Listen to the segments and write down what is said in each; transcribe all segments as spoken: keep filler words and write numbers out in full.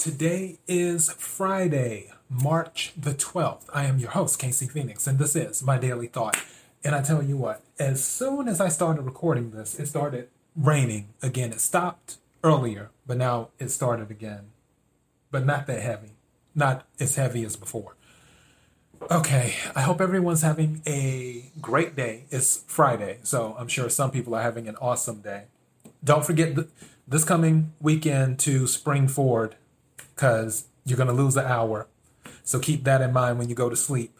Today is Friday, March the twelfth. I am your host, Casey Phoenix, and this is My Daily Thought. And I tell you what, as soon as I started recording this, it started raining again. It stopped earlier, but now it started again. But not that heavy. Not as heavy as before. Okay, I hope everyone's having a great day. It's Friday, so I'm sure some people are having an awesome day. Don't forget th- this coming weekend to spring forward, because you're going to lose an hour. So keep that in mind when you go to sleep,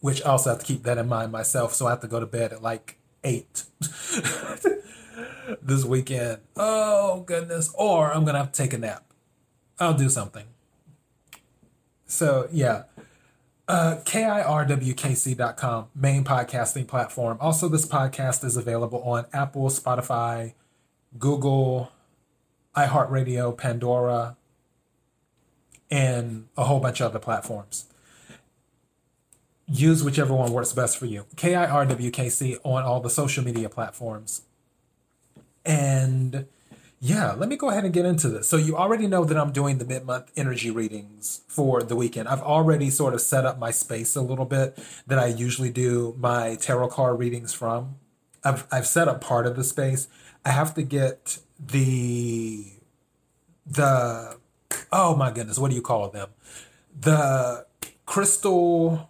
which I also have to keep that in mind myself. So I have to go to bed at like eight this weekend. Oh, goodness. Or I'm going to have to take a nap. I'll do something. So, yeah. Uh, K I R W K C dot com, main podcasting platform. Also, this podcast is available on Apple, Spotify, Google, iHeartRadio, Pandora, and a whole bunch of other platforms. Use whichever one works best for you. K I R W K C on all the social media platforms. And yeah, let me go ahead and get into this. So you already know that I'm doing the mid-month energy readings for the weekend. I've already sort of set up my space a little bit that I usually do my tarot card readings from. I've I've set up part of the space. I have to get the the oh my goodness, what do you call them? The crystal,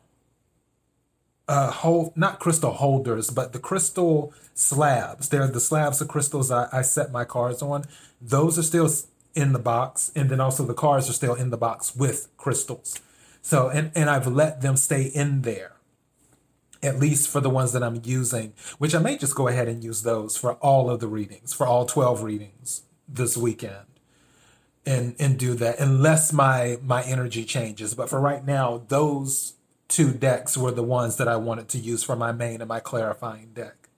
uh, hold, not crystal holders, but the crystal slabs. They're the slabs of crystals I, I set my cards on. Those are still in the box. And then also the cards are still in the box with crystals. So, and, and I've let them stay in there, at least for the ones that I'm using, which I may just go ahead and use those for all of the readings, for all twelve readings this weekend. And and do that unless my my energy changes. But for right now, those two decks were the ones that I wanted to use for my main and my clarifying deck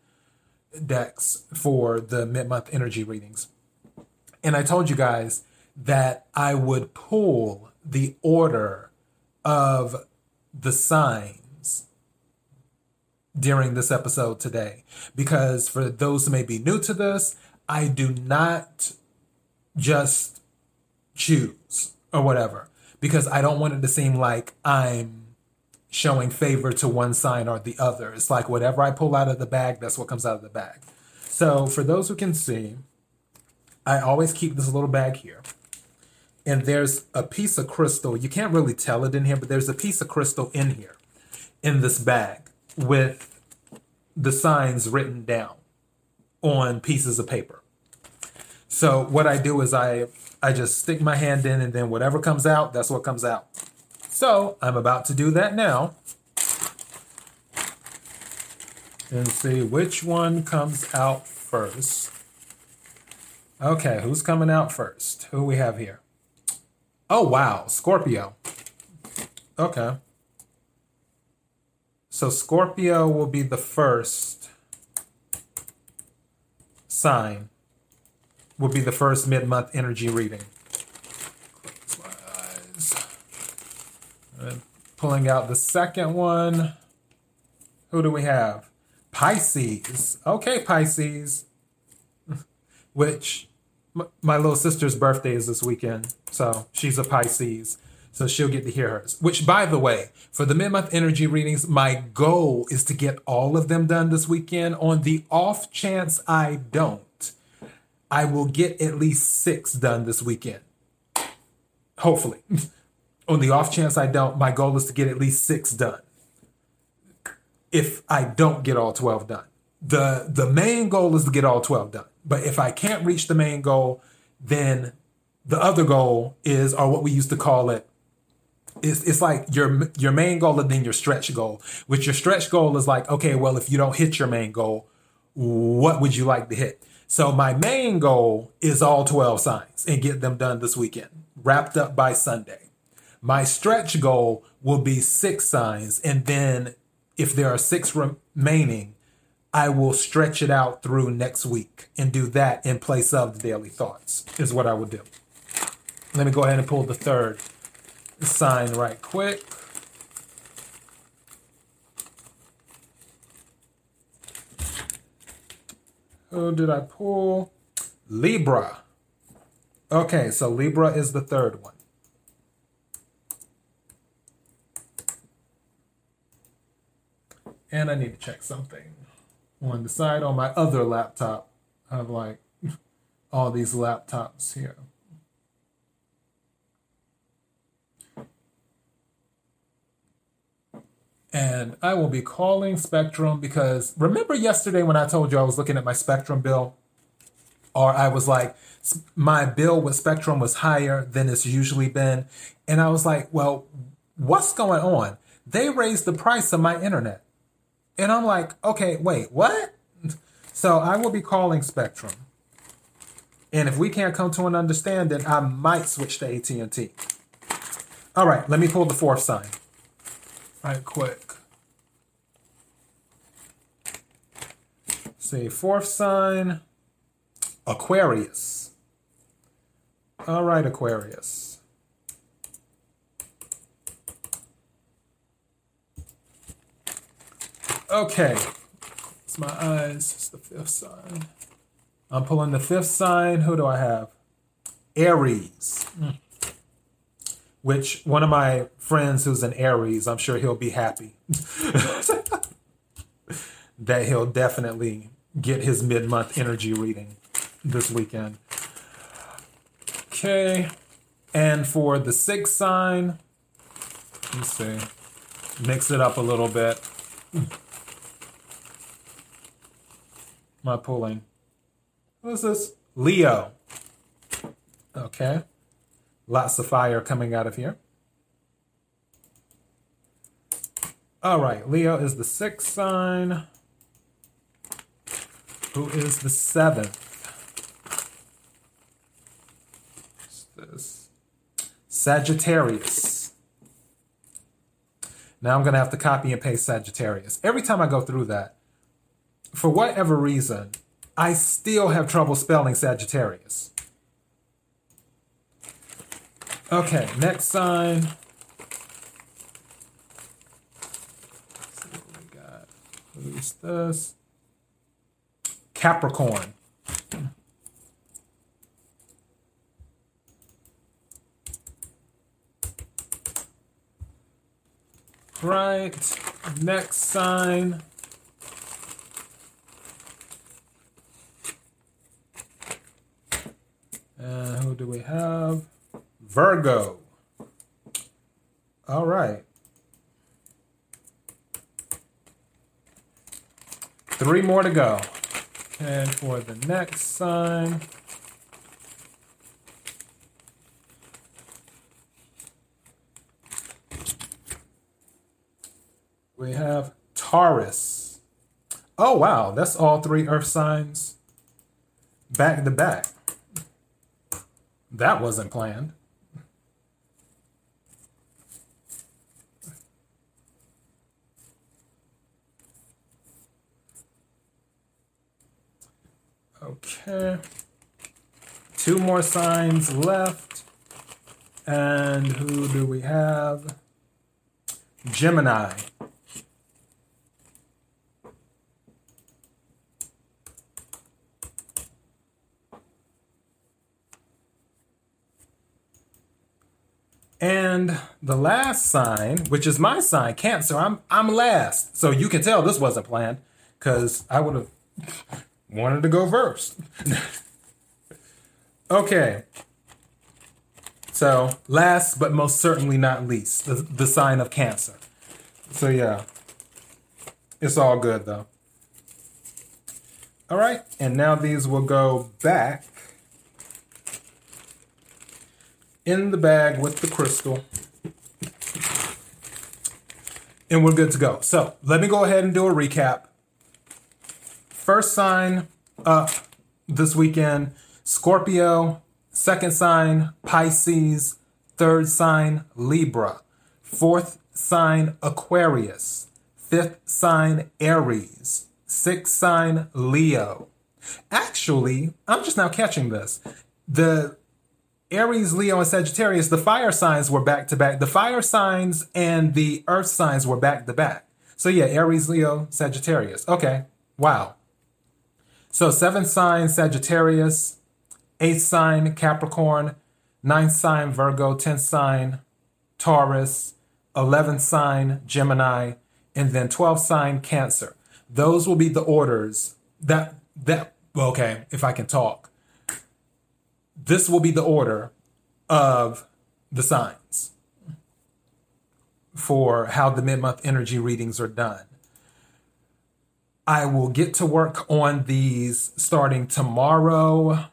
decks for the mid-month energy readings. And I told you guys that I would pull the order of the signs during this episode today, because for those who may be new to this, I do not just choose or whatever, because I don't want it to seem like I'm showing favor to one sign or the other. It's like whatever I pull out of the bag, that's what comes out of the bag. So for those who can see, I always keep this little bag here. And there's a piece of crystal. You can't really tell it in here, but there's a piece of crystal in here, in this bag, with the signs written down on pieces of paper. So what I do is I I just stick my hand in, and then whatever comes out, that's what comes out. So I'm about to do that now and see which one comes out first. Okay, who's coming out first? Who we have here? Oh, wow, Scorpio. Okay. So Scorpio will be the first sign. Will be the first mid-month energy reading. Close my eyes. And pulling out the second one. Who do we have? Pisces. Okay, Pisces. Which, m- my little sister's birthday is this weekend. So she's a Pisces. So she'll get to hear hers. Which, by the way, for the mid-month energy readings, my goal is to get all of them done this weekend. On the off chance I don't, I will get at least six done this weekend. Hopefully. On the off chance I don't, my goal is to get at least six done. If I don't get all twelve done. The the main goal is to get all twelve done. But if I can't reach the main goal, then the other goal is, or what we used to call it, it's, it's like your, your main goal and then your stretch goal. Which your stretch goal is like, okay, well, if you don't hit your main goal, what would you like to hit? So my main goal is all twelve signs and get them done this weekend, wrapped up by Sunday. My stretch goal will be six signs, and then if there are six remaining, I will stretch it out through next week and do that in place of the daily thoughts is what I will do. Let me go ahead and pull the third sign right quick. Who did I pull? Libra. Okay, so Libra is the third one. And I need to check something on the side on my other laptop. I have like all these laptops here. And I will be calling Spectrum because remember yesterday when I told you I was looking at my Spectrum bill? Or I was like, my bill with Spectrum was higher than it's usually been. And I was like, well, what's going on? They raised the price of my internet. And I'm like, okay, wait, what? So I will be calling Spectrum. And if we can't come to an understanding, I might switch to A T and T. All right, let me pull the fourth sign. Right quick. Say fourth sign, Aquarius. All right, Aquarius. Okay, it's my eyes. It's the fifth sign. I'm pulling the fifth sign. Who do I have? Aries. Mm. Which one of my friends who's an Aries, I'm sure he'll be happy that he'll definitely get his mid-month energy reading this weekend. Okay. And for the sixth sign, let's see, mix it up a little bit. My pulling. What is this? Leo. Okay. Lots of fire coming out of here. All right, Leo is the sixth sign. Who is the seventh? What's this? Sagittarius. Now I'm going to have to copy and paste Sagittarius. Every time I go through that, for whatever reason, I still have trouble spelling Sagittarius. Okay, next sign. Let's see what we got. Who's this? Capricorn. Right, next sign. Uh, who do we have? Virgo. All right. Three more to go. And for the next sign, we have Taurus. Oh, wow. That's all three earth signs back to back. That wasn't planned. Okay, two more signs left, and who do we have? Gemini. And the last sign, which is my sign, Cancer, I'm, I'm last. So you can tell this wasn't planned, because I would have... wanted to go first. Okay. So, last but most certainly not least, the, the sign of Cancer. So, yeah. It's all good, though. All right. And now these will go back in the bag with the crystal. And we're good to go. So, let me go ahead and do a recap. First sign up this weekend, Scorpio. Second sign, Pisces. Third sign, Libra. Fourth sign, Aquarius. Fifth sign, Aries. Sixth sign, Leo. Actually, I'm just now catching this. The Aries, Leo, and Sagittarius, the fire signs were back to back. The fire signs and the earth signs were back to back. So yeah, Aries, Leo, Sagittarius. Okay, wow. So seventh sign, Sagittarius. eighth sign Capricorn, ninth sign Virgo, tenth sign Taurus, eleventh sign Gemini, and then twelfth sign Cancer. Those will be the orders that, that okay, if I can talk. This will be the order of the signs for how the mid-month energy readings are done. I will get to work on these starting tomorrow,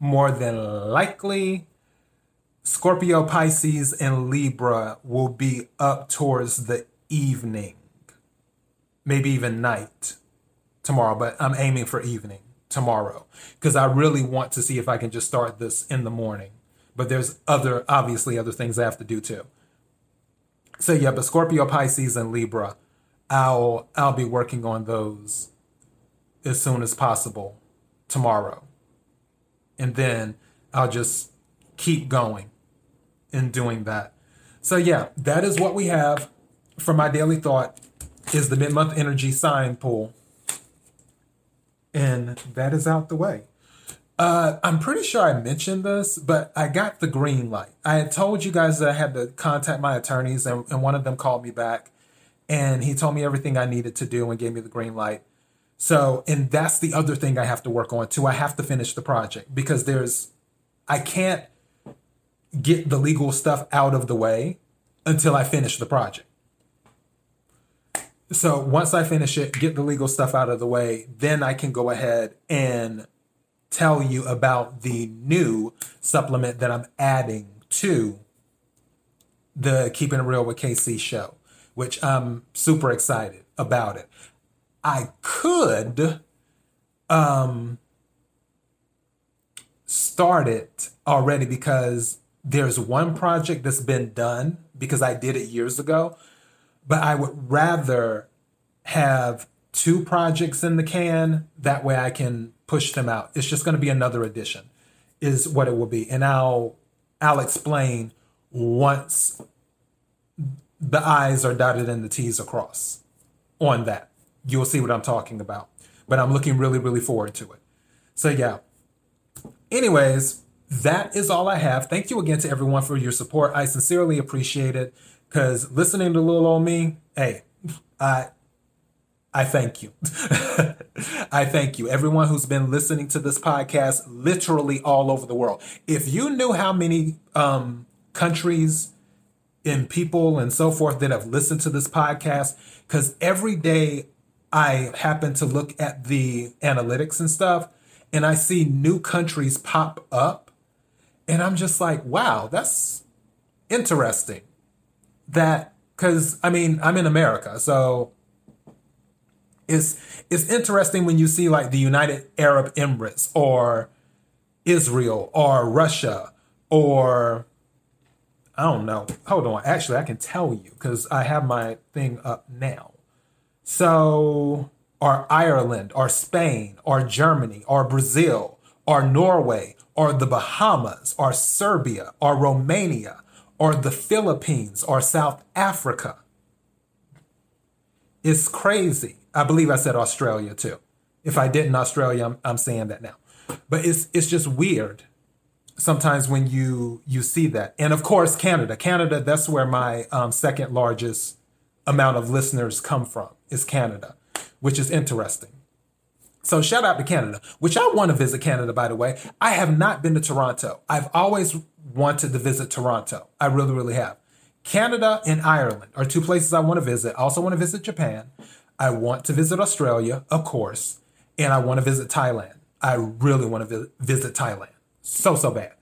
more than likely. Scorpio, Pisces, and Libra will be up towards the evening, maybe even night tomorrow, but I'm aiming for evening tomorrow because I really want to see if I can just start this in the morning. But there's other, obviously other things I have to do too. So yeah, but Scorpio, Pisces, and Libra, I'll, I'll be working on those as soon as possible tomorrow. And then I'll just keep going in doing that. So yeah, that is what we have for my daily thought is the mid-month energy sign pool. And that is out the way. Uh, I'm pretty sure I mentioned this, but I got the green light. I had told you guys that I had to contact my attorneys, and, and one of them called me back and he told me everything I needed to do and gave me the green light. So, and that's the other thing I have to work on too. I have to finish the project because there's, I can't get the legal stuff out of the way until I finish the project. So once I finish it, get the legal stuff out of the way, then I can go ahead and tell you about the new supplement that I'm adding to the Keeping It Real with K C show, which I'm super excited about it. I could um, start it already because there's one project that's been done because I did it years ago, but I would rather have two projects in the can. That way I can push them out. It's just going to be another edition is what it will be. And I'll, I'll explain once the I's are dotted and the T's are crossed on that. You'll see what I'm talking about, but I'm looking really, really forward to it. So yeah. Anyways, that is all I have. Thank you again to everyone for your support. I sincerely appreciate it because listening to little old me, hey, I I thank you. I thank you. Everyone who's been listening to this podcast literally all over the world. If you knew how many um, countries and people and so forth that have listened to this podcast, because every day I happen to look at the analytics and stuff and I see new countries pop up. And I'm just like, wow, that's interesting that, cause I mean, I'm in America. So it's, it's interesting when you see like the United Arab Emirates or Israel or Russia or I don't know. Hold on. Actually, I can tell you cause I have my thing up now. So, or Ireland or Spain or Germany or Brazil or Norway or the Bahamas, or Serbia, or Romania, or the Philippines, or South Africa. It's crazy. I believe I said Australia too. If I didn't Australia, I'm, I'm saying that now. But it's it's just weird sometimes when you, you see that. And of course, Canada. Canada, that's where my um, second largest amount of listeners come from, is Canada, which is interesting. So shout out to Canada, which I want to visit Canada, by the way. I have not been to Toronto. I've always wanted to visit Toronto. I really, really have. Canada and Ireland are two places I want to visit. I also want to visit Japan. I want to visit Australia, of course. And I want to visit Thailand. I really want to vi- visit Thailand. So, so bad.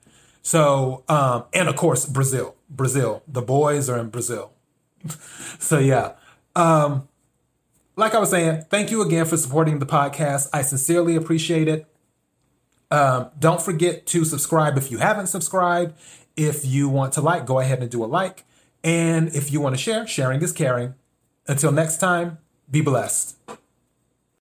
So, um, and of course, Brazil. Brazil. The boys are in Brazil. So, yeah. Um Like I was saying, thank you again for supporting the podcast. I sincerely appreciate it. Um, don't forget to subscribe if you haven't subscribed. If you want to like, go ahead and do a like. And if you want to share, sharing is caring. Until next time, be blessed.